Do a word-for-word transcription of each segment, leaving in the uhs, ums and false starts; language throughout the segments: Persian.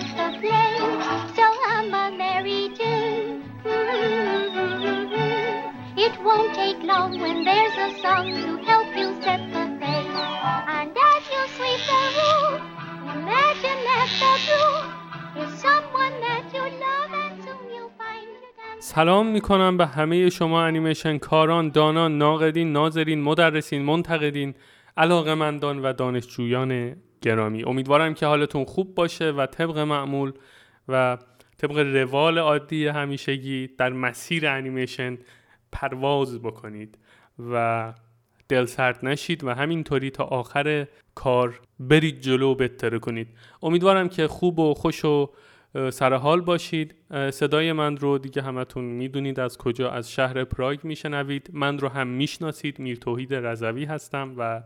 loves to play, so I'm a merry too. It won't take long when there's a song to help you set the pace. And as you sweep the room, imagine that the blue is someone that you love and soon you'll find it. سلام میکنم به همه شما انیمیشن کاران، دانان، ناقدین، ناظرین، مدرسین، منتقدین، علاقه‌مندان و دانشجویان گرامی. امیدوارم که حالتون خوب باشه و طبق معمول و طبق روال عادی همیشگی در مسیر انیمیشن پرواز بکنید و دلسرد نشید و همینطوری تا آخر کار برید جلو و بهتر کنید. امیدوارم که خوب و خوش و سرحال باشید. صدای من رو دیگه همتون میدونید از کجا، از شهر پراگ میشنوید. من رو هم میشناسید، میر توحید رضوی هستم و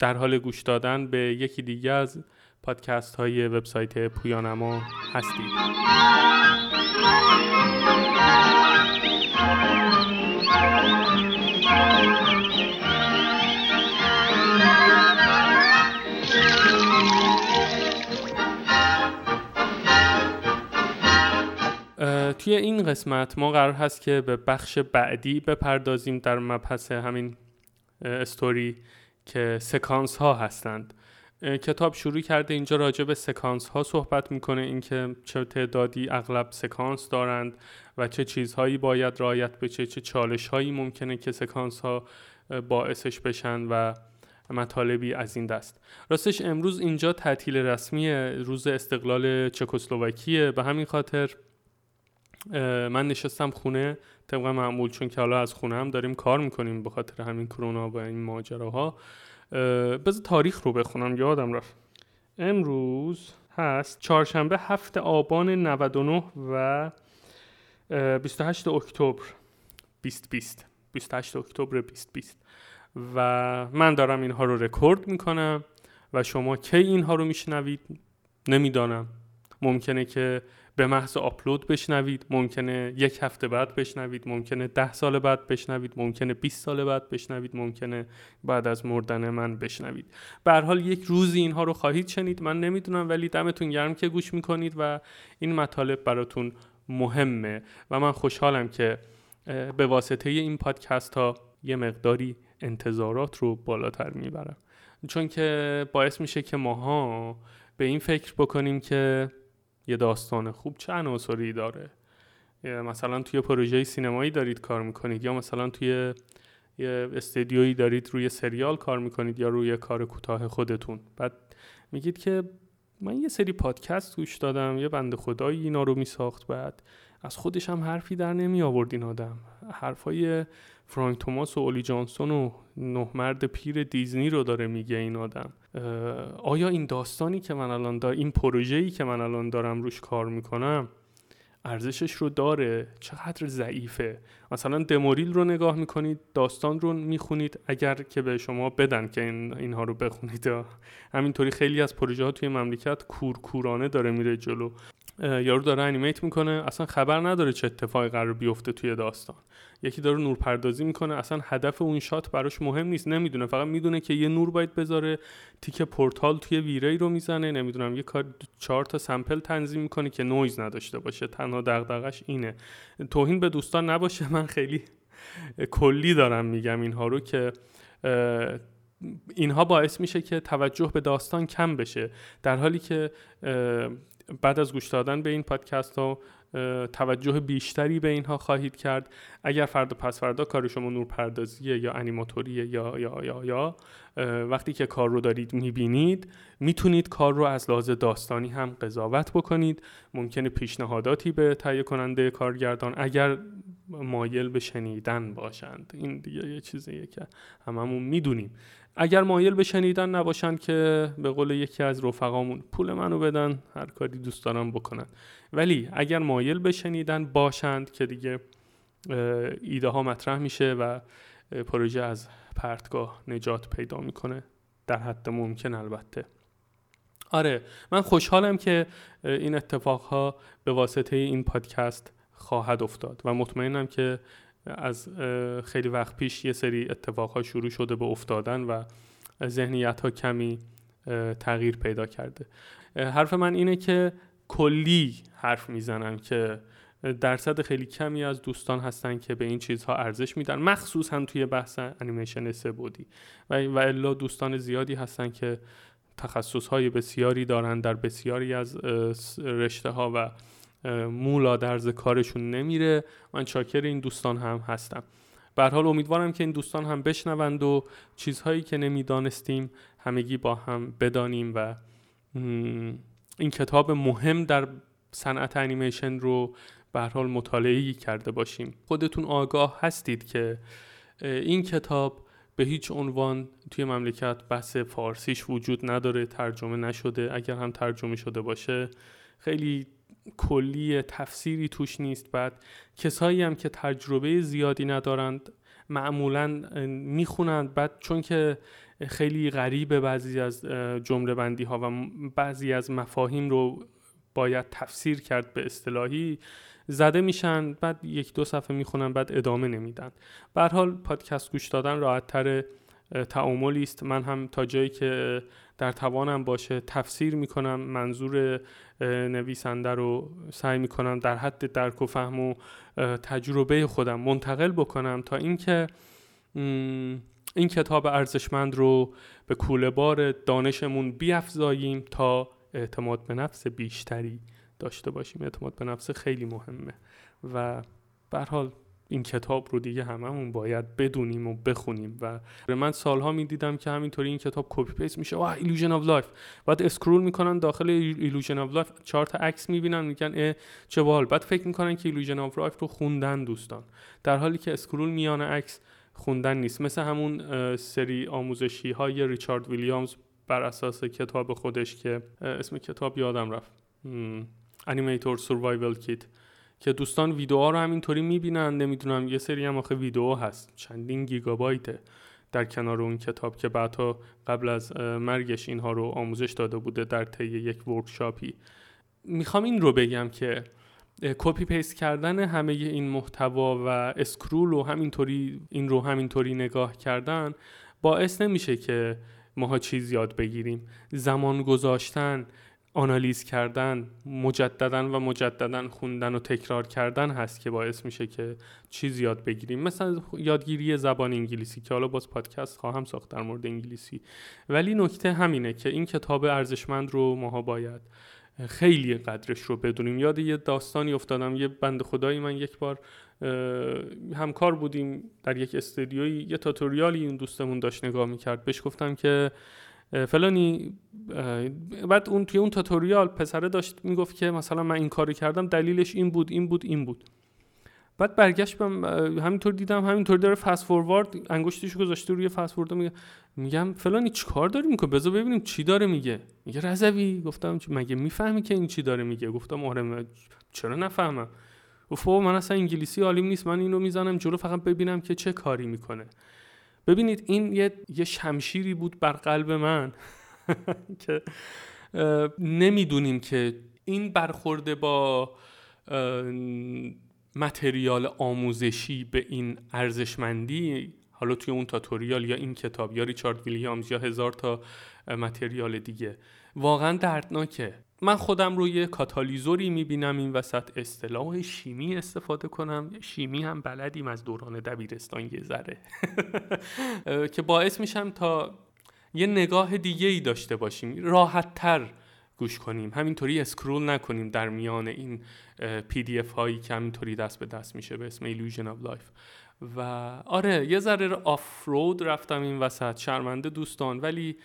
در حال گوش دادن به یکی دیگه از پادکست های وبسایت پویانما هستید. توی این قسمت ما قرار هست که به بخش بعدی بپردازیم در مبحث همین استوری که سکانس ها هستند. کتاب شروع کرده اینجا راجع به سکانس ها صحبت میکنه، اینکه چه تعدادی اغلب سکانس دارند و چه چیزهایی باید رعایت بشه، چه چالش هایی ممکنه که سکانس ها باعثش بشن و مطالبی از این دست. راستش امروز اینجا تعطیل رسمی روز استقلال چکسلواکیه، به همین خاطر من نشستم خونه طبق معمول، چون که حالا از خونه هم داریم کار میکنیم به خاطر همین کرونا و این ماجراها. بذار تاریخ رو بخونم، یادم رفت. امروز هست چهارشنبه هفتم آبان نود و نه و بیست و هشتم اکتبر بیست بیست، بیست و هشتم اکتبر بیست بیست و من دارم اینها رو رکورد میکنم و شما کی اینها رو میشنوید نمیدانم. ممکنه که به محض آپلود بشنوید، ممکنه یک هفته بعد بشنوید، ممکنه ده سال بعد بشنوید، ممکنه بیست سال بعد بشنوید، ممکنه بعد از مردن من بشنوید. به هر حال یک روزی اینها رو خواهید شنید، من نمیدونم، ولی دمتون گرم که گوش میکنید و این مطالب براتون مهمه و من خوشحالم که به واسطه این پادکست ها یه مقداری انتظارات رو بالاتر میبرم، چون که باعث میشه که ماها به این فکر بکنیم که یه داستان خوب چه عناصری داره. مثلا توی پروژه سینمایی دارید کار میکنید، یا مثلا توی یه استدیویی دارید روی سریال کار میکنید، یا روی کار کوتاه خودتون. بعد میگید که من یه سری پادکست گوش دادم، یه بنده خدایی اینا رو میساخت، بعد از خودش هم حرفی در نمی آورد این آدم. حرفای فرانک توماس و اولی جانسون و نه مرد پیر دیزنی رو داره میگه این آدم. آیا این داستانی که من الان دارم، این پروژه‌ای که من الان دارم روش کار میکنم، ارزشش رو داره؟ چقدر ضعیفه. مثلا دموریل رو نگاه میکنید، داستان رو میخونید، اگر که به شما بدن که این اینها رو بخونید. همینطوری خیلی از پروژه ها توی مملکت کورکورانه داره میره جلو. یارو داره انیمیت میکنه، اصلا خبر نداره چه اتفاقی قرار بیفته توی داستان. یکی داره نورپردازی میکنه، اصلا هدف اون شات براش مهم نیست، نمیدونه، فقط میدونه که یه نور باید بذاره، تیک پورتال توی ویری رو میزنه، نمیدونم یه کار چهار تا سامپل تنظیم میکنه که نویز نداشته باشه. تنها دغدغش اینه. توهین به دوستان نباشه، من خیلی کلی دارم میگم اینها رو که اینها باعث میشه که توجه به داستان کم بشه، در حالی که بعد از گوش دادن به این پادکست ها توجه بیشتری به اینها خواهید کرد. اگر فردا پس فردا کار شما نورپردازیه یا انیماتوریه یا یا یا یا وقتی که کار رو دارید میبینید، میتونید کار رو از لحاظ داستانی هم قضاوت بکنید. ممکنه پیشنهاداتی به تهیه کننده کارگردان اگر مایل به شنیدن باشند، این دیگه یه چیزیه که هممون میدونیم. اگر مایل به شنیدن نباشند که به قول یکی از رفقامون پول منو بدن، هر کاری دوست دارم بکنن. ولی اگر مایل به شنیدن باشند که دیگه ایده ها مطرح میشه و پروژه از پرتگاه نجات پیدا میکنه، در حد ممکن البته. آره، من خوشحالم که این اتفاق ها به واسطه این پادکست خواهد افتاد و مطمئنم که از خیلی وقت پیش یه سری اتفاقها شروع شده به افتادن و ذهنیت‌ها کمی تغییر پیدا کرده. حرف من اینه که کلی حرف میزنم که درصد خیلی کمی از دوستان هستن که به این چیزها ارزش میدن، مخصوصا توی بحث انیمیشن سه بعدی، و الا دوستان زیادی هستن که تخصصهای بسیاری دارن، در بسیاری از رشته ها و مولا درز کارشون نمیره. من شاکر این دوستان هم هستم. به هر حال امیدوارم که این دوستان هم بشنوند و چیزهایی که نمیدانستیم همگی با هم بدانیم و این کتاب مهم در صنعت انیمیشن رو به هر حال مطالعه کرده باشیم. خودتون آگاه هستید که این کتاب به هیچ عنوان توی مملکت بحث فارسیش وجود نداره، ترجمه نشده، اگر هم ترجمه شده باشه خیلی کلی تفسیری توش نیست. بعد کسایی هم که تجربه زیادی ندارند معمولاً میخونند، بعد چون که خیلی غریبه بعضی از جمله بندی ها و بعضی از مفاهیم رو باید تفسیر کرد به اصطلاحی، زده میشن، بعد یک دو صفحه میخونن بعد ادامه نمیدن. به هر حال پادکست گوش دادن راحت تر تعاملی است. من هم تا جایی که در توانم باشه تفسیر میکنم، منظور نویسنده رو سعی میکنم در حد درک و فهم و تجربه خودم منتقل بکنم تا اینکه این کتاب ارزشمند رو به کوله‌بار دانشمون بیفزاییم تا اعتماد به نفس بیشتری داشته باشیم. اعتماد به نفس خیلی مهمه و به هر حال این کتاب رو دیگه هممون باید بدونیم و بخونیم. و من سالها می دیدم که همینطوری این کتاب کپی پیست میشه. واه Illusion of Life، بعد اسکرول میکنن داخل Illusion of Life چهار تا عکس میبینن میگن اه چه باحال، بعد فکر میکنن که Illusion of Life رو خوندن دوستان، در حالی که اسکرول میان عکس خوندن نیست. مثل همون سری آموزشی های ریچارد ویلیامز بر اساس کتاب خودش که اسم کتاب یادم رفت، Animator Survival Kit، که دوستان ویدیوها رو همینطوری میبینن. نمیدونم یه سری هم آخه ویدیو هست چندین گیگابایته در کنار اون کتاب که بعدا قبل از مرگش اینها رو آموزش داده بوده در طی یک ورکشاپی. میخوام این رو بگم که کپی پیست کردن همه این محتوا و اسکرول و همینطوری این رو همینطوری نگاه کردن باعث نمیشه که ماها چیز یاد بگیریم. زمان گذاشتن، آنالیز کردن، مجدداً و مجدداً خوندن و تکرار کردن هست که باعث میشه که چیز یاد بگیریم. مثلا یادگیری زبان انگلیسی که حالا باز پادکست خواهم ساخت در مورد انگلیسی. ولی نکته همینه که این کتاب ارزشمند رو ماها باید خیلی قدرش رو بدونیم. یاد یه داستانی افتادم، یه بند خدایی من یک بار همکار بودیم در یک استودیوی، یه تاتوریالی این دوستمون داشت نگاه میکرد، بهش گفتم که فلانی، بعد اون توی اون تاتوریال پسره داشت میگفت که مثلا من این کاری کردم دلیلش این بود این بود این بود، بعد برگشت بهم همینطور دیدم همینطور داره فست فوروارد انگشتش گذاشته روی فست فوروارد، میگه میگم فلانی چیکار داری میکنی؟ بذار ببینیم چی داره میگه. میگه رضوی. گفتم مگه میفهمی که این چی داره میگه؟ گفتم آره چرا نفهمم. گفت من اصلا انگلیسی عالیم نیست، من اینو میزنم جلو فقط ببینم که چه کاری میکنه. ببینید این یه, یه شمشیری بود بر قلب من که نمیدونیم که این برخورد با متریال آموزشی به این ارزشمندی، حالا توی اون تاتوریال یا این کتاب یا ریچارد ویلیامز یا هزار تا متریال دیگه، واقعا دردناکه. من خودم رو یه کاتالیزوری میبینم این وسط، اصطلاح شیمی استفاده کنم، شیمی هم بلدیم از دوران دبیرستان یه ذره، که باعث میشم تا یه نگاه دیگه ای داشته باشیم، راحت تر گوش کنیم، همینطوری اسکرول نکنیم در میان این پی دی اف هایی که همینطوری دست به دست میشه به اسم Illusion of Life. و آره یه ذره آفرود رفتم این وسط، شرمنده دوستان. ولی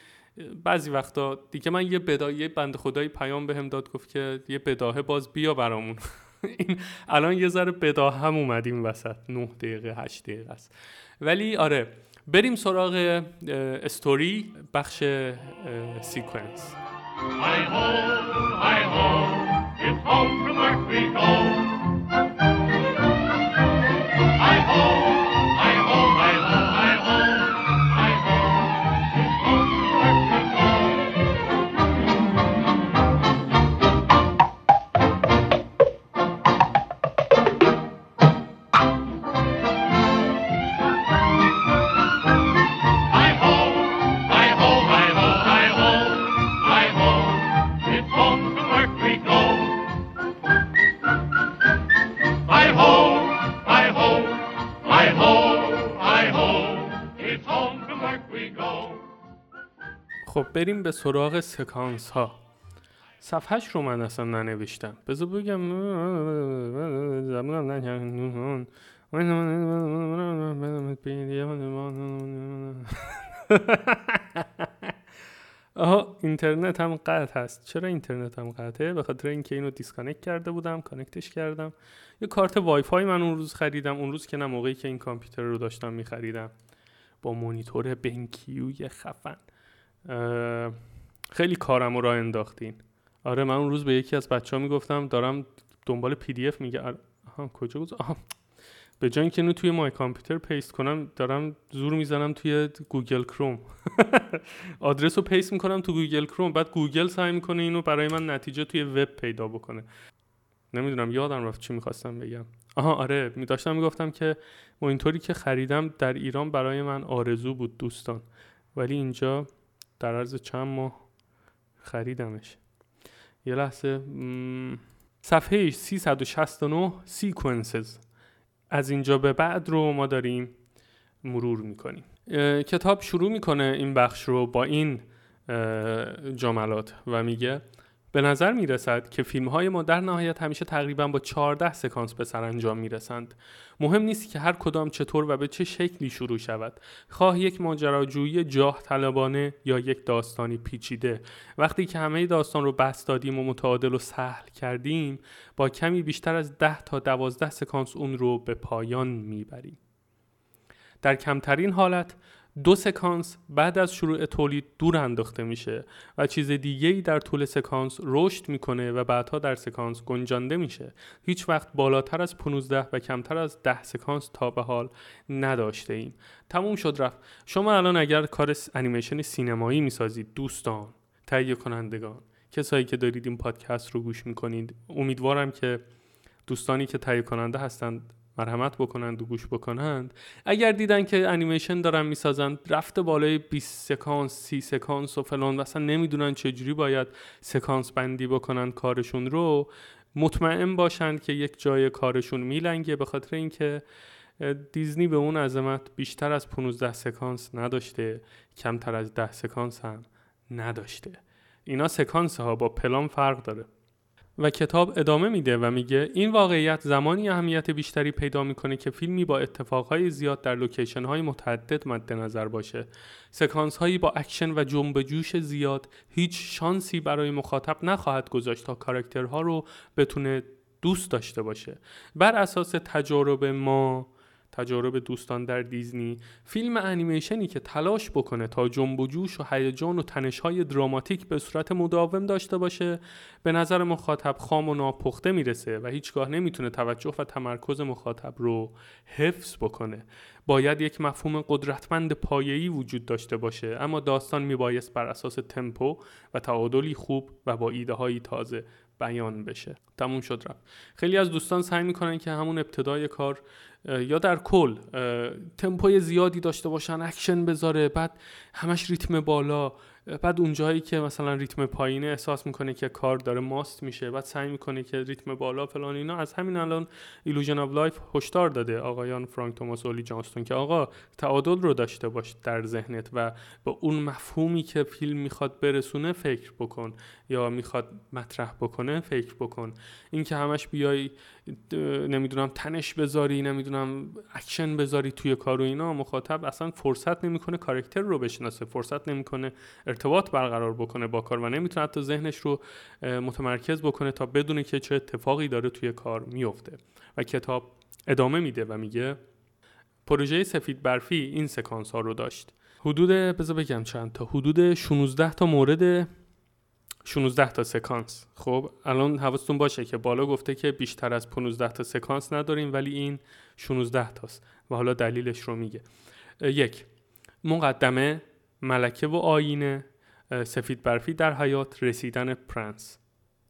بعضی وقتا دیگه من یه بدایه بند خدای پیام بهم داد، گفت که یه بداهه باز بیا برامون. این الان یه ذره بداهم اومدیم وسط، نه دقیقه هشت دقیقه است. ولی آره بریم سراغ استوری بخش سیکونس. I hope, I hope, it's home from where we go. I hope, I hope, I hope, I hope, I hope, it's home from where we go. I hope, I hope, I hope, I hope, it's home. بریم به سراغ سکانس ها. صفحهش رو من اصلا ننوشتم. بذار بگم زبونم نکنم. آها اینترنت هم قطع هست. چرا اینترنت هم قطعه؟ به خاطر اینکه اینو دیسکانکت کرده بودم، کانکتش کردم. یه کارت وای فای من اون روز خریدم، اون روز که نه، موقعی که این کامپیوتر رو داشتم می‌خریدم با مونیتور بنکیو خفن. خیلی کارمو راه انداختین. آره من اون روز به یکی از بچه‌ها میگفتم دارم دنبال پی دی اف میگه آها کجا بود؟ آها به جای اینکه اینو توی مای کامپیوتر پیست کنم دارم زور میزنم توی گوگل کروم. آدرس رو پیست میکنم تو گوگل کروم، بعد گوگل سعی میکنه اینو برای من نتیجه توی وب پیدا بکنه. نمیدونم یادم رفت چی میخواستم بگم. آها آره میداشتم میگفتم که مونیتوری که خریدم در ایران برای من آرزو بود دوستان، ولی اینجا در عرض چند ماه خریدمش. یه لحظه م... صفحه سیصد و شصت و نه سیکونسز. از اینجا به بعد رو ما داریم مرور میکنیم. کتاب شروع میکنه این بخش رو با این جملات و میگه به نظر میرسد که فیلمهای ما در نهایت همیشه تقریبا با چهارده سکانس به سرانجام میرسند. مهم نیست که هر کدام چطور و به چه شکلی شروع شود، خواه یک ماجراجویی جاه طلبانه یا یک داستانی پیچیده. وقتی که همه داستان رو بس دادیم و متعادل و سهل کردیم، با کمی بیشتر از ده تا دوازده سکانس اون رو به پایان میبریم. در کمترین حالت دو سکانس بعد از شروع تولید دور انداخته میشه و چیز دیگه‌ای در طول سکانس رشد میکنه و بعدها در سکانس گنجانده میشه. هیچ وقت بالاتر از پانزده و کمتر از ده سکانس تا به حال نداشته ایم. تموم شد رفت. شما الان اگر کار انیمیشن سینمایی میسازید دوستان، تهیه کنندگان، کسایی که دارید این پادکست رو گوش میکنید، امیدوارم که دوستانی که تهیه کننده هستند مرحمت بکنند و گوش بکنند. اگر دیدن که انیمیشن دارن میسازن رفته بالای بیست سکانس، سی سکانس و فلان و اصلا نمیدونن چجوری باید سکانس بندی بکنن کارشون رو، مطمئن باشند که یک جای کارشون میلنگه، به خاطر اینکه دیزنی به اون عظمت بیشتر از پانزده سکانس نداشته، کمتر از ده سکانس هم نداشته. اینا سکانس ها با پلان فرق داره. و کتاب ادامه میده و میگه این واقعیت زمانی اهمیت بیشتری پیدا میکنه که فیلمی با اتفاقهای زیاد در لوکیشنهای متعدد مد نظر باشه. سکانسهایی با اکشن و جنب جوش زیاد هیچ شانسی برای مخاطب نخواهد گذاشت تا کاراکترها رو بتونه دوست داشته باشه. بر اساس تجارب ما، تجارب دوستان در دیزنی، فیلم انیمیشنی که تلاش بکنه تا جنب و جوش و هیجان و تنش‌های دراماتیک به صورت مداوم داشته باشه به نظر مخاطب خام و ناپخته میرسه و هیچگاه نمیتونه توجه و تمرکز مخاطب رو حفظ بکنه. باید یک مفهوم قدرتمند پایه‌ای وجود داشته باشه، اما داستان میبایست بر اساس تمپو و تعادلی خوب و با ایده‌های تازه بیان بشه. تموم شد رفت. خیلی از دوستان سعی میکنن که همون ابتدای کار یا در کل تمپوی زیادی داشته باشن، اکشن بذاره، بعد همش ریتم بالا، بعد اونجایی که مثلا ریتم پایینه احساس میکنه که کار داره ماست میشه، بعد سعی میکنه که ریتم بالا فلان اینا. از همین الان ایلوژن آف لایف هشدار داده آقایان فرانک توماس و اولی جانستون که آقا تعادل رو داشته باش در ذهنت و به اون مفهومی که فیلم میخواد برسونه فکر بکن یا میخواد مطرح بکنه فکر بکن. اینکه همش بیای نمیدونم تنش بذاری، نمیدونم اکشن بذاری توی کار و اینا، مخاطب اصلا فرصت نمیکنه کاراکتر رو بشناسه، فرصت نمیکنه ارتباط برقرار بکنه با کار و نمیتونه حتی ذهنش رو متمرکز بکنه تا بدونه که چه اتفاقی داره توی کار میفته. و کتاب ادامه میده و میگه پروژه سفید برفی این سکانس ها رو داشت. حدود بذار بگم چند تا حدود شانزده تا مورد، شانزده تا سکانس. خب الان حواستون باشه که بالا گفته که بیشتر از پانزده تا سکانس نداریم، ولی این شانزده تاست و حالا دلیلش رو میگه. یک، مقدمه، ملکه و آینه، سفید برفی در حیات، رسیدن پرنس.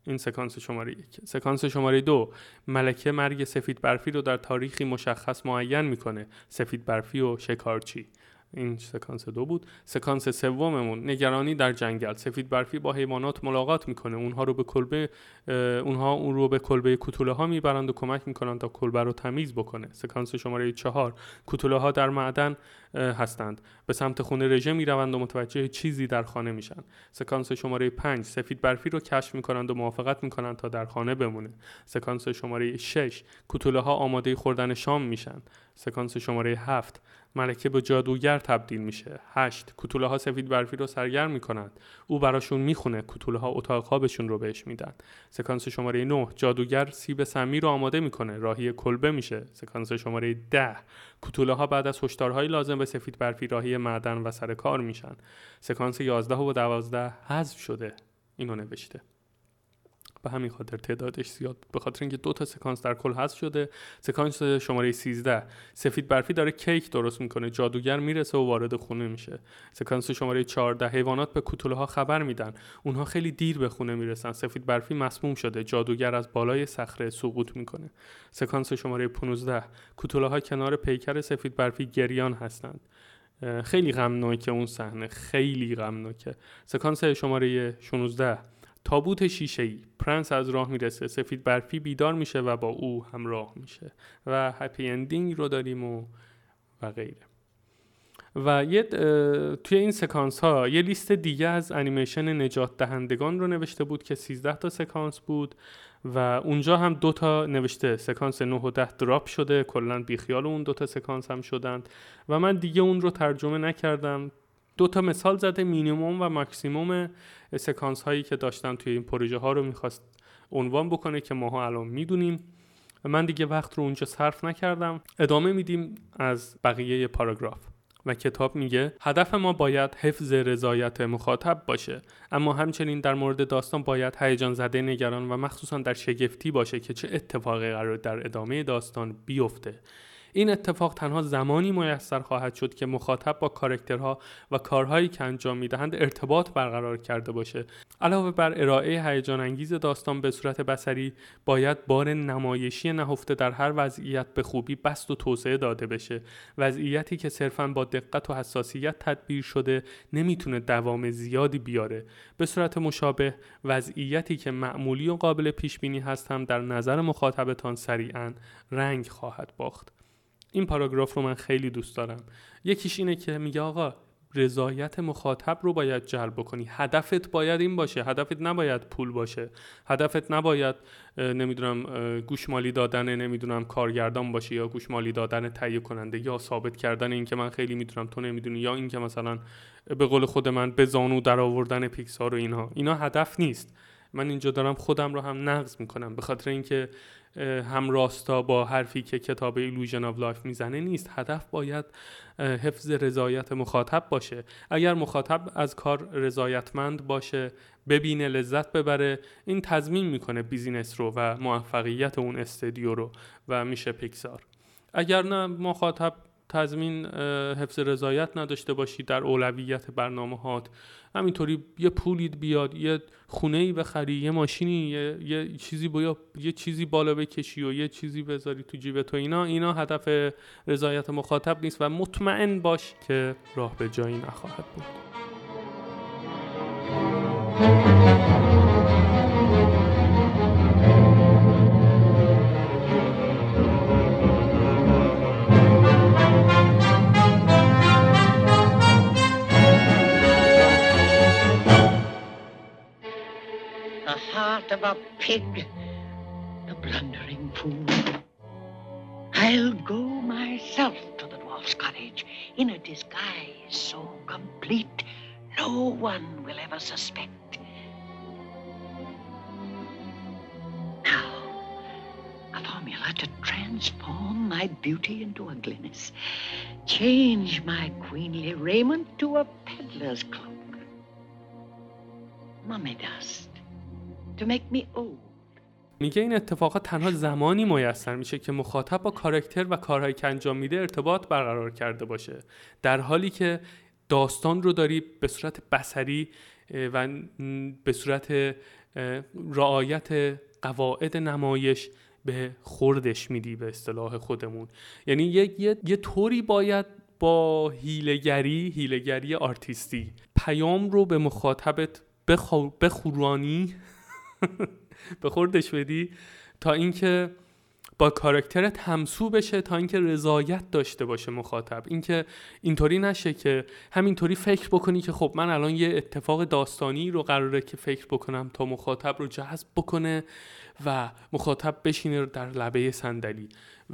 این سکانس شماره یک. سکانس شماره دو، ملکه مرگ سفید برفی رو در تاریخی مشخص معین میکنه، سفید برفی و شکارچی. این سکانس دو بود. سکانس سوممون نگرانی در جنگل. سفید برفی با حیوانات ملاقات میکنه، اونها رو به کلبه اونها اون رو به کلبه کوتوله ها میبرند و کمک میکنند تا کلبه رو تمیز بکنه. سکانس شماره چهار، کوتوله ها در معدن هستند، به سمت خونه رژه میروند و متوجه چیزی در خانه میشن. سکانس شماره پنج، سفید برفی رو کشف میکنند و موافقت میکنند تا در خانه بمونه. سکانس شماره شش، کوتوله ها آماده خوردن شام میشن. سکانس شماره هفت، ملکه به جادوگر تبدیل میشه. هشت، کوتوله ها سفید برفی رو سرگرم میکنند، او براشون میخونه، کوتوله ها اتاق خوابشون رو بهش میدن. سکانس شماره نه، جادوگر سیب سمی رو آماده میکنه، راهی کلبه میشه. سکانس شماره ده، کوتوله ها بعد از هشدارهای لازم به سفید برفی راهی معدن و سر کار میشن. سکانس یازده و دوازده حذف شده، اینو نوشته، به همین خاطر تعدادش زیاد، به خاطر اینکه دو تا سکانس در کل حذف شده. سکانس شماره سیزده، سفید برفی داره کیک درست میکنه، جادوگر میرسه و وارد خونه میشه. سکانس شماره چهارده، حیوانات به کوتوله ها خبر میدن، اونها خیلی دیر به خونه میرسن، سفید برفی مسموم شده، جادوگر از بالای صخره سقوط میکنه. سکانس شماره پانزده، کوتوله ها کنار پیکر سفید برفی گریان هستند. خیلی غمناکه اون صحنه، خیلی غمناکه. سکانس شماره شانزده، تابوت شیشه‌ای، پرنس از راه میرسه، سفید برفی بیدار میشه و با او همراه میشه و هپی اندینگ رو داریم و و غیره. و یه توی این سکانس ها یه لیست دیگه از انیمیشن نجات دهندگان رو نوشته بود که سیزده تا سکانس بود و اونجا هم دو تا نوشته، سکانس نه و ده دراپ شده، کلا بیخیال اون دو تا سکانس هم شدند و من دیگه اون رو ترجمه نکردم. دو تا مثال زده، مینیموم و ماکسیموم سکانس هایی که داشتن توی این پروژه ها رو میخواست عنوان بکنه که ماها الان میدونیم. من دیگه وقت رو اونجا صرف نکردم. ادامه میدیم از بقیه پاراگراف و کتاب میگه هدف ما باید حفظ رضایت مخاطب باشه، اما همچنین در مورد داستان باید هیجان زده، نگران و مخصوصا در شگفتی باشه که چه اتفاقی قرار در ادامه داستان بیفته. این اتفاق تنها زمانی میسر خواهد شد که مخاطب با کاراکترها و کارهایی که انجام میدهند ارتباط برقرار کرده باشه. علاوه بر ارائه هیجان انگیز داستان به صورت بصری، باید بار نمایشی نهفته در هر وضعیت به خوبی بست و توسعه داده بشه. وضعیتی که صرفاً با دقت و حساسیت تدبیر شده نمیتونه دوام زیادی بیاره. به صورت مشابه، وضعیتی که معمولی و قابل پیش بینی هست هم در نظر مخاطبتان سریعاً رنگ خواهد باخت. این پاراگراف رو من خیلی دوست دارم. یکیش اینه که میگه آقا رضایت مخاطب رو باید جلب کنی، هدفت باید این باشه، هدفت نباید پول باشه، هدفت نباید نمیدونم گوشمالی دادن نمیدونم کارگردان باشه یا گوشمالی دادن تهیه کننده یا ثابت کردن این که من خیلی میدونم تو نمیدونی یا این که مثلا به قول خود من به زانو در آوردن پیکسار و اینها. اینا هدف نیست. من اینجا دارم خودم رو هم نقض میکنم به خاطر اینکه هم راستا با حرفی که کتاب Illusion of Life میزنه نیست. هدف باید حفظ رضایت مخاطب باشه. اگر مخاطب از کار رضایتمند باشه، ببینه، لذت ببره، این تضمین میکنه بیزینس رو و موفقیت اون استودیو رو و میشه پیکسار. اگر نه مخاطب تضمین حفظ رضایت نداشته باشی در اولویت برنامه‌هات، همینطوری یه پولی بیاد، یه خونه‌ای بخری، یه ماشینی، یه, یه چیزی بیا، یه چیزی بالا بکشی و یه چیزی بذاری تو جیب تو، اینا اینا هدف رضایت مخاطب نیست و مطمئن باش که راه به جایی نخواهد بود. Of a pig, the blundering fool. I'll go myself to the dwarf's cottage in a disguise so complete no one will ever suspect. Now, a formula to transform my beauty into ugliness, change my queenly raiment to a peddler's cloak. Mummy dust. To make me old. میگه این اتفاقات تنها زمانی میسر میشه که مخاطب با کاراکتر و کارهایی که انجام میده ارتباط برقرار کرده باشه، در حالی که داستان رو داری به صورت بصری و به صورت رعایت قواعد نمایش به خوردش میدی، به اصطلاح خودمون. یعنی یه, یه،, یه طوری باید با هیله‌گری، هیله‌گری آرتیستی پیام رو به مخاطبت بخور... بخورانی بخوردش بدی تا اینکه با کاراکترت همسو بشه، تا اینکه رضایت داشته باشه مخاطب. اینکه اینطوری نشه که همینطوری فکر بکنی که خب من الان یه اتفاق داستانی رو قراره که فکر بکنم تا مخاطب رو جذب بکنه و مخاطب بشینه در لبه صندلی،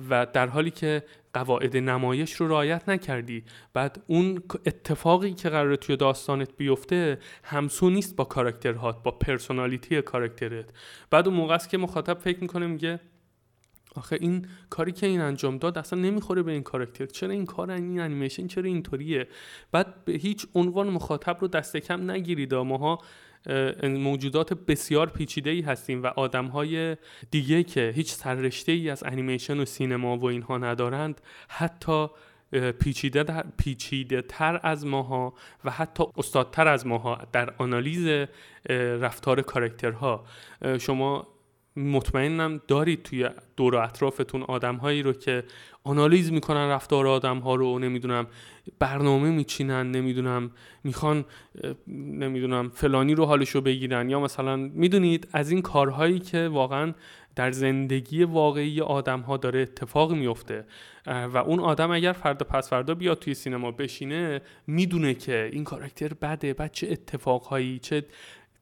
و در حالی که قواعد نمایش رو رعایت نکردی. بعد اون اتفاقی که قراره توی داستانت بیفته همسو نیست با کاراکترهات، با پرسونالیتی کاراکترت. بعد اون موقع است که مخاطب فکر می‌کنه، میگه آخه این کاری که این انجام داد اصلا نمیخوره به این کاراکتر، چرا این کار، این انیمیشن چرا اینطوریه؟ بعد به هیچ عنوان مخاطب رو دست کم نگیرید. ماها موجودات بسیار پیچیده‌ای هستیم و آدم‌های دیگه که هیچ سررشته‌ای از انیمیشن و سینما و اینها ندارند، حتی پیچیده در پیچیده تر از ماها و حتی استادتر از ماها در آنالیز رفتار کاراکترها. شما مطمئنم دارید توی دور و اطرافتون آدم‌هایی رو که آنالیز میکنن رفتار آدم‌ها رو، نمیدونم برنامه میچینن، نمیدونم میخوان نمیدونم فلانی رو حالشو بگیرن، یا مثلا میدونید از این کارهایی که واقعا در زندگی واقعی آدم‌ها داره اتفاق میفته. و اون آدم اگر فردا پس فردا بیاد توی سینما بشینه، میدونه که این کاراکتر بده، بعد چه اتفاقهایی چه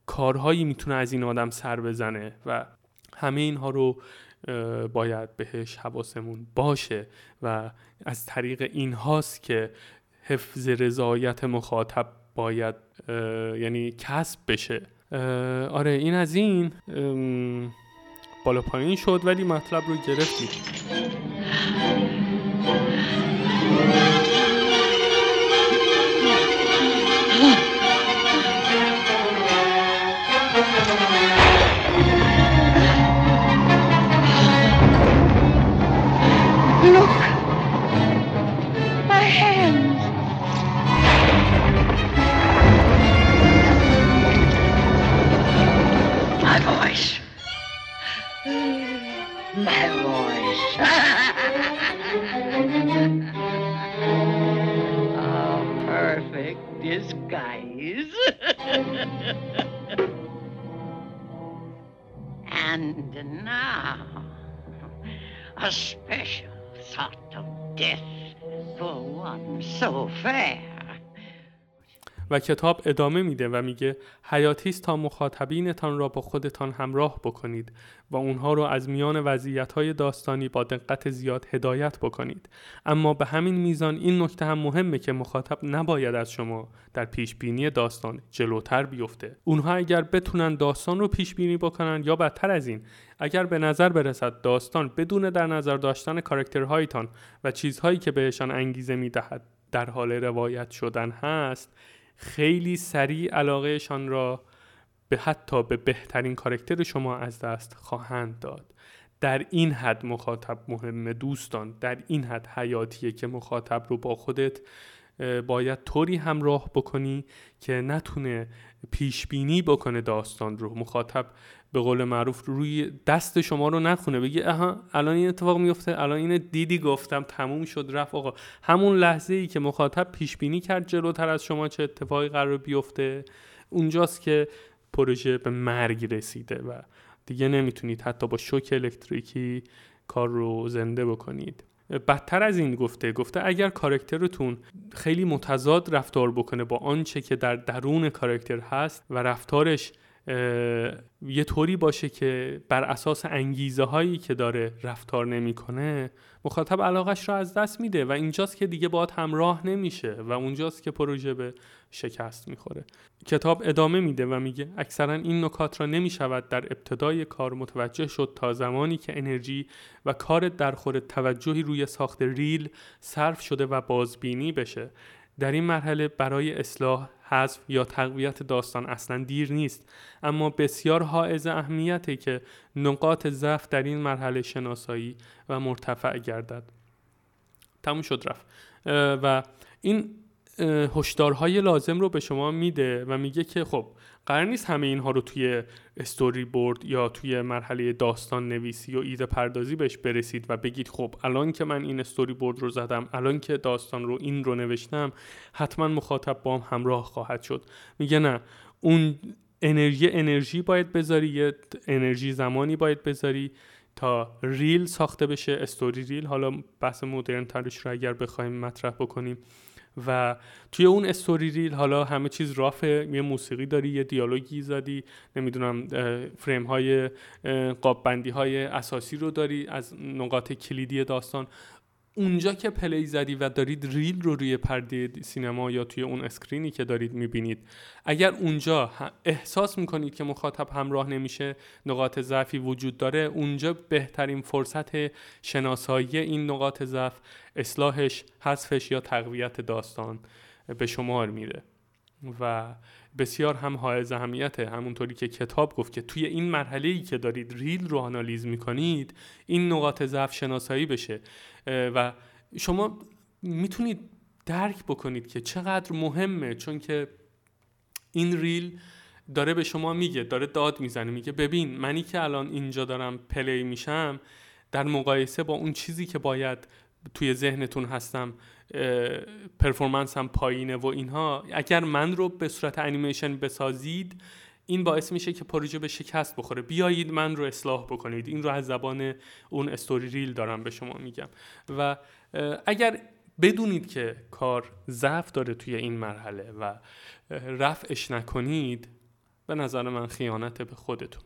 کارهایی میتونه از این آدم سر بزنه، و همه اینها رو باید بهش حواسمون باشه. و از طریق اینهاست که حفظ رضایت مخاطب باید یعنی کسب بشه. آره این از این بالا پایین شد ولی مطلب رو گرفتیم. And now, a special sort of death for one so fair. و کتاب ادامه میده و میگه حیاتیست تا مخاطبینتان را با خودتان همراه بکنید و اونها را از میان وضعیت‌های داستانی با دقت زیاد هدایت بکنید. اما به همین میزان این نکته هم مهمه که مخاطب نباید از شما در پیشبینی داستان جلوتر بیفته. اونها اگر بتونن داستان رو پیشبینی بکنن، یا بدتر از این اگر به نظر برسد داستان بدون در نظر داشتن کاراکترهایتان و چیزهایی که بهشان انگیزه میدهد در حال روایت شدن هست، خیلی سریع علاقهشان را به حتی به بهترین کاراکتر شما از دست خواهند داد. در این حد مخاطب مهمه دوستان، در این حد حیاتیه که مخاطب رو با خودت باید طوری همراه بکنی که نتونه پیشبینی بکنه داستان رو. مخاطب به قول معروف روی دست شما رو نخونه، بگی اها الان این اتفاق میفته، الان اینه، دیدی گفتم، تموم شد رفت. آقا همون لحظه ای که مخاطب پیشبینی کرد جلوتر از شما چه اتفاقی قرار بیفته، اونجاست که پروژه به مرگ رسیده و دیگه نمیتونید حتی با شوک الکتریکی کار رو زنده بکنید. بدتر از این گفته گفته اگر کاراکترتون خیلی متضاد رفتار بکنه با آنچه که در درون کاراکتر هست و رفتارش یه طوری باشه که بر اساس انگیزه هایی که داره رفتار نمی کنه، مخاطب علاقش رو از دست میده و اینجاست که دیگه باهات همراه نمیشه و اونجاست که پروژه به شکست میخوره. کتاب ادامه میده و میگه اکثرا این نکات را نمیشود در ابتدای کار متوجه شد تا زمانی که انرژی و کارت در خور توجهی روی ساخت ریل صرف شده و بازبینی بشه. در این مرحله برای اصلاح، حذف یا تقویت داستان اصلا دیر نیست، اما بسیار حائز اهمیته که نقاط ضعف در این مرحله شناسایی و مرتفع گردد. تموم شد رفت. و این هشدارهای لازم رو به شما میده و میگه که خب قرار نیست همه اینها رو توی استوری بورد یا توی مرحله داستان نویسی و ایده پردازی بهش برسید و بگید خب الان که من این استوری بورد رو زدم، الان که داستان رو این رو نوشتم، حتما مخاطب با هم همراه خواهد شد. میگه نه، اون انرژی انرژی باید بذاری، یه انرژی زمانی باید بذاری تا ریل ساخته بشه، استوری ریل، حالا بحث مدرن ترش رو اگر بخوایم مطرح بکنیم، و توی اون استوری ریل حالا همه چیز رافه، یه موسیقی داری، یه دیالوگی زدی، نمیدونم فریم های قاب بندی های اساسی رو داری از نقاط کلیدی داستان. اونجا که پلی زدی و دارید ریل رو روی پرده سینما یا توی اون اسکرینی که دارید میبینید، اگر اونجا احساس میکنید که مخاطب همراه نمیشه، نقاط ضعفی وجود داره، اونجا بهترین فرصت شناسایی این نقاط ضعف، اصلاحش، حذفش یا تقویت داستان به شمار میره و بسیار هم حائز اهمیته. همونطوری که کتاب گفت که توی این مرحله‌ای که دارید ریل رو آنالیز میکنید این نقاط ضعف شناسایی بشه و شما میتونید درک بکنید که چقدر مهمه، چون که این ریل داره به شما میگه، داره داد میزنه، میگه ببین منی که الان اینجا دارم پلی میشم در مقایسه با اون چیزی که باید توی ذهنتون هستم، پرفورمنس هم پایینه و اینها. اگر من رو به صورت انیمیشن بسازید این باعث میشه که پروژه به شکست بخوره، بیایید من رو اصلاح بکنید. این رو از زبان اون استوری ریل دارم به شما میگم. و اگر بدونید که کار ضعف داره توی این مرحله و رفعش نکنید، به نظر من خیانت به خودتون.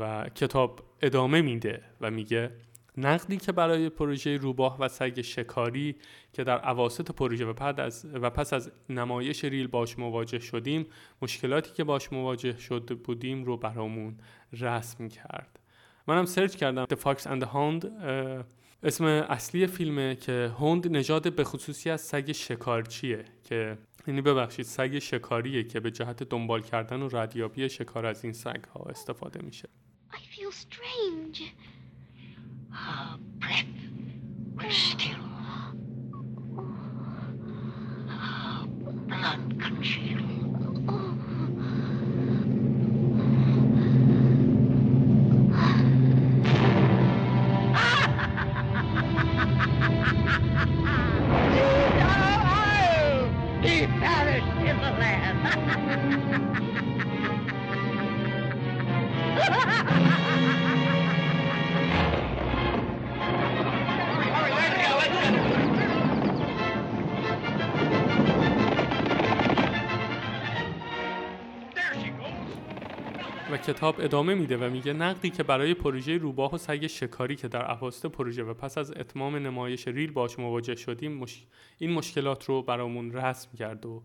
و کتاب ادامه میده و میگه نقدی که برای پروژه روباه و سگ شکاری که در اواسط پروژه و بعد از و پس از نمایش ریل باش مواجه شدیم، مشکلاتی که باش مواجه شده بودیم رو برامون رسم کرد. منم سرچ کردم The Fox and the Hound، اسم اصلی فیلمه، که هوند نژاد به خصوصی از سگ شکارچیه، که یعنی ببخشید سگ شکاریه که به جهت دنبال کردن و ردیابی شکار از این سگ ها استفاده میشه. I feel strange. Her breath will still. Her blood can chill. He perished in the land. و کتاب ادامه میده و میگه نقدی که برای پروژه روباه و سگ شکاری که در اواسط پروژه و پس از اتمام نمایش ریل باش مواجه شدیم، مش... این مشکلات رو برامون رسم کرد و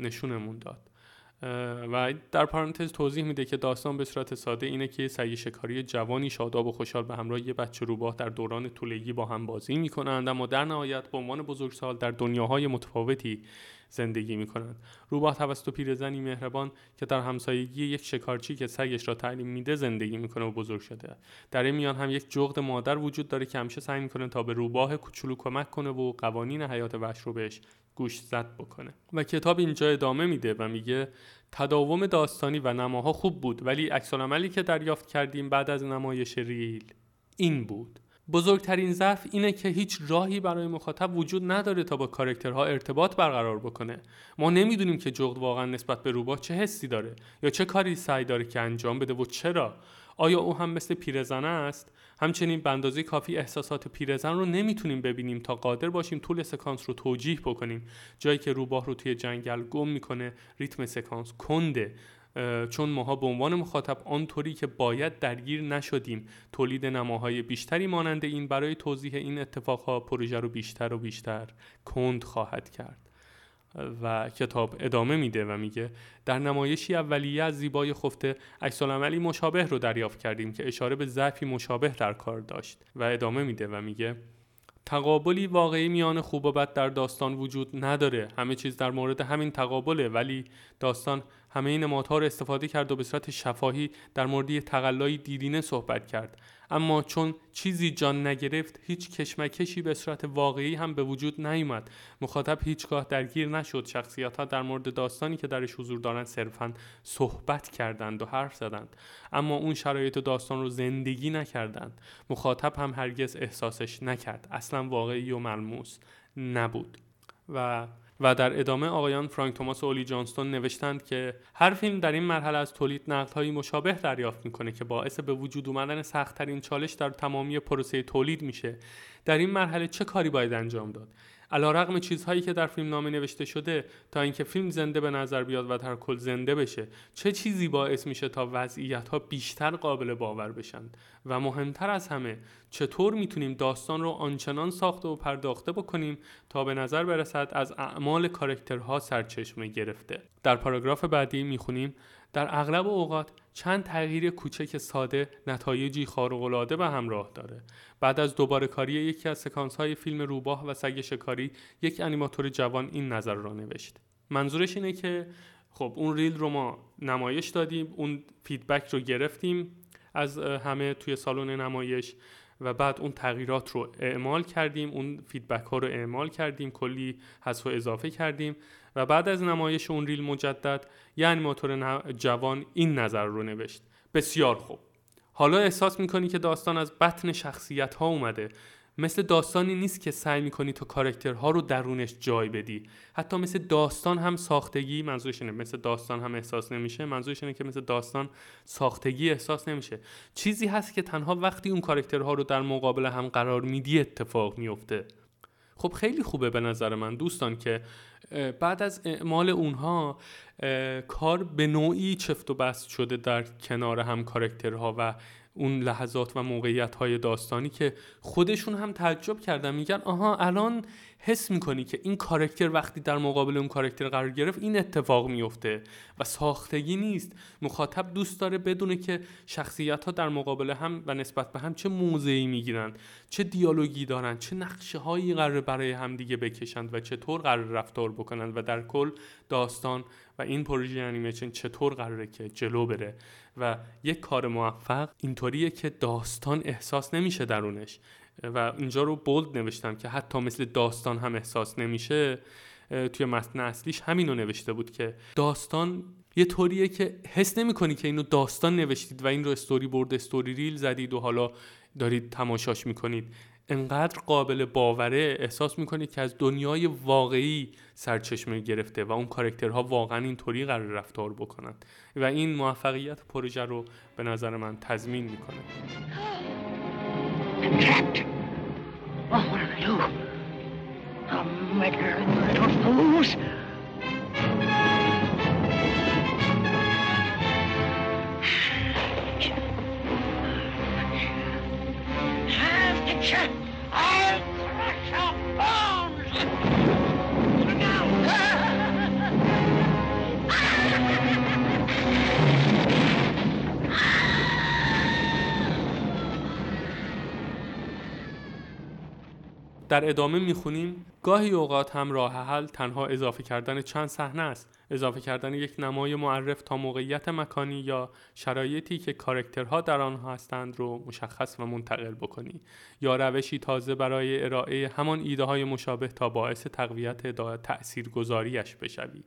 نشونمون داد. و در پرانتز توضیح میده که داستان به صورت ساده اینه که سگ شکاری جوانی شاداب و خوشحال به همراه یه بچه روباه در دوران طفولتی با هم بازی میکنند، اما در نهایت به عنوان بزرگسال در دنیاهای متفاوتی زندگی میکنند. روباه توسط پیرزنی مهربان که در همسایگی یک شکارچی که سگش را تعلیم میده زندگی میکنه و بزرگ شده. در این میان هم یک جغد مادر وجود داره که همیشه سعی میکنه تا به روباه کوچولو کمک کنه و قوانین حیات وحش رو بهش گوش زد بکنه. و کتاب اینجا ادامه میده و میگه تداوم داستانی و نماها خوب بود، ولی عکس‌العملی که دریافت کردیم بعد از نمایش ریل این بود. بزرگترین ضعف اینه که هیچ راهی برای مخاطب وجود نداره تا با کاراکترها ارتباط برقرار بکنه. ما نمیدونیم که جغد واقعا نسبت به روباه چه حسی داره یا چه کاری سعی داره که انجام بده و چرا. آیا او هم مثل پیرزنه است؟ همچنین به اندازه کافی احساسات پیرزن رو نمیتونیم ببینیم تا قادر باشیم طول سکانس رو توجیه بکنیم. جایی که روباه رو توی جنگل گم میکنه ریتم سکانس کنده، چون ماها به عنوان مخاطب آنطوری که باید درگیر نشدیم. تولید نماهای بیشتری مانند این برای توضیح این اتفاقها پروژه رو بیشتر و بیشتر کند خواهد کرد. و کتاب ادامه میده و میگه در نمایشی اولیه از زیبای خفته عکس‌العملی مشابه رو دریافت کردیم که اشاره به ضعفی مشابه در کار داشت. و ادامه میده و میگه تقابلی واقعی میان خوب و بد در داستان وجود نداره، همه چیز در مورد همین تقابله، ولی داستان همه این نمادها را استفاده کرد و به صورت شفاهی در مورد تقلای دیرینه صحبت کرد، اما چون چیزی جان نگرفت هیچ کشمکشی به صورت واقعی هم به وجود نیامد. مخاطب هیچگاه درگیر نشد. شخصیت‌ها در مورد داستانی که درش حضور دارند صرفاً صحبت کردند و حرف زدند، اما اون شرایط داستان رو زندگی نکردند. مخاطب هم هرگز احساسش نکرد، اصلاً واقعی و ملموس نبود. و و در ادامه آقایان فرانک توماس و اولی جانستون نوشتند که هر فیلم در این مرحله از تولید نقدهایی مشابه دریافت میکنه که باعث به وجود اومدن سخت‌ترین چالش در تمامی پروسه تولید میشه. در این مرحله چه کاری باید انجام داد؟ علیرغم چیزهایی که در فیلمنامه نوشته شده تا اینکه فیلم زنده به نظر بیاد و در کل زنده بشه، چه چیزی باعث میشه تا وضعیت‌ها بیشتر قابل باور بشن؟ و مهمتر از همه، چطور میتونیم داستان رو آنچنان ساخته و پرداخته بکنیم تا به نظر برسد از اعمال کاراکترها سرچشمه گرفته؟ در پاراگراف بعدی میخونیم در اغلب اوقات چند تغییر کوچک ساده نتایجی خارق‌العاده به همراه داره. بعد از دوباره کاری یکی از سکانس‌های فیلم روباه و سگ شکاری، یک انیماتور جوان این نظر را نوشت. منظورش اینه که خب اون ریل رو ما نمایش دادیم، اون فیدبک رو گرفتیم از همه توی سالن نمایش و بعد اون تغییرات رو اعمال کردیم، اون فیدبک ها رو اعمال کردیم، کلی حذف و اضافه کردیم و بعد از نمایش اون ریل مجدد یه انیماتور جوان این نظر رو نوشت: بسیار خوب، حالا احساس میکنی که داستان از بطن شخصیت ها اومده، مثل داستانی نیست که سعی میکنی تو کاراکترها رو درونش جای بدی. حتی مثل داستان هم ساختگی، منظورش اینه مثل داستان هم احساس نمیشه، منظورش اینه که مثل داستان ساختگی احساس نمیشه. چیزی هست که تنها وقتی اون کاراکترها رو در مقابل هم قرار میدی اتفاق میفته. خب خیلی خوبه به نظر من دوستان که بعد از اعمال اونها کار به نوعی چفت و بست شده در کنار هم کاراکترها و اون لحظات و موقعیت‌های داستانی که خودشون هم تعجب کردن، میگن آها الان حس می‌کنی که این کاراکتر وقتی در مقابل اون کاراکتر قرار گرفت این اتفاق میفته و ساختگی نیست. مخاطب دوست داره بدونه که شخصیت‌ها در مقابل هم و نسبت به هم چه موضعی می‌گیرن، چه دیالوگی دارن، چه نقشه‌هایی قراره برای همدیگه بکشند و چطور قرار رفتار بکنن و در کل داستان و این پروژه انیمیشن چطور قراره که جلو بره. و یک کار موفق اینطوریه که داستان احساس نمیشه درونش، و اینجا رو بولد نوشتم که حتی مثل داستان هم احساس نمیشه. توی متن اصلیش همینو نوشته بود که داستان یه طوریه که حس نمی‌کنی که اینو داستان نوشتید و این رو استوری بورد استوری ریل زدید و حالا دارید تماشاش می‌کنید. انقدر قابل باوره، احساس می‌کنید که از دنیای واقعی سرچشمه گرفته و اون کاراکترها واقعا اینطوری قرار رفتار بکنن و این موفقیت پروژه رو به نظر من تضمین می‌کنه. I'm trapped. What will I do? I'll make her little fools. Have to check. I'll crush her bones. Now. در ادامه میخونیم گاهی اوقات هم راه حل تنها اضافه کردن چند صحنه است، اضافه کردن یک نمای معرف تا موقعیت مکانی یا شرایطی که کاراکترها در آن هستند رو مشخص و منتقل بکنی، یا روشی تازه برای ارائه همان ایده های مشابه تا باعث تقویت تأثیرگذاریش بشوی.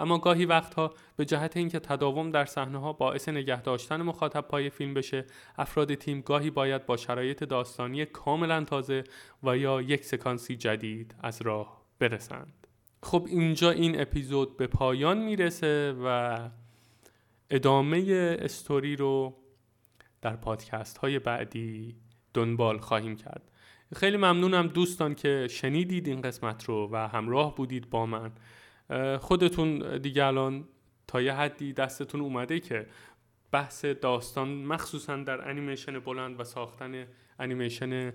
اما گاهی وقتها به جهت اینکه تداوم در صحنه‌ها باعث نگه داشتن مخاطب پای فیلم بشه، افراد تیم گاهی باید با شرایط داستانی کاملا تازه و یا یک سکانسی جدید از راه برسند. خب اینجا این اپیزود به پایان میرسه و ادامه استوری رو در پادکست های بعدی دنبال خواهیم کرد. خیلی ممنونم دوستان که شنیدید این قسمت رو و همراه بودید با من. خودتون دیگه الان تا یه حدی دستتون اومده که بحث داستان مخصوصا در انیمیشن بلند و ساختن انیمیشن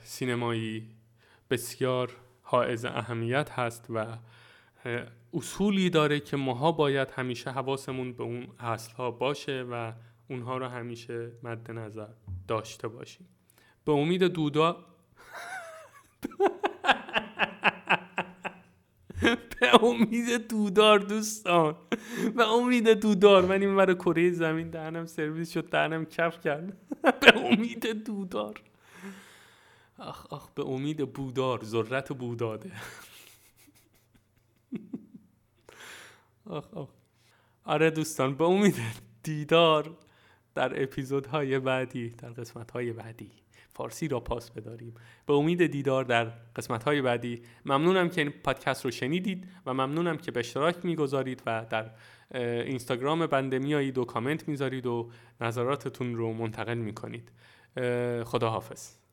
سینمایی بسیار حائز اهمیت هست و اصولی داره که ماها باید همیشه حواسمون به اون اصلها باشه و اونها رو همیشه مد نظر داشته باشیم. به امید دودا به امید تودار دوستان، به امید تودار. من این برای کره زمین دهنم سرویس شد، دهنم کف کرد. به امید تودار، آخ آخ، به امید بودار، ذرت بوداده. آخ آخ. آره دوستان، به امید دیدار در اپیزودهای بعدی، در قسمت‌های بعدی. فارسی را پاس بداریم. به امید دیدار در قسمت‌های بعدی. ممنونم که این پادکست رو شنیدید و ممنونم که به اشتراک می‌گذارید و در اینستاگرام بنده میایید و کامنت می‌ذارید و نظراتتون رو منتقل می‌کنید. خداحافظ.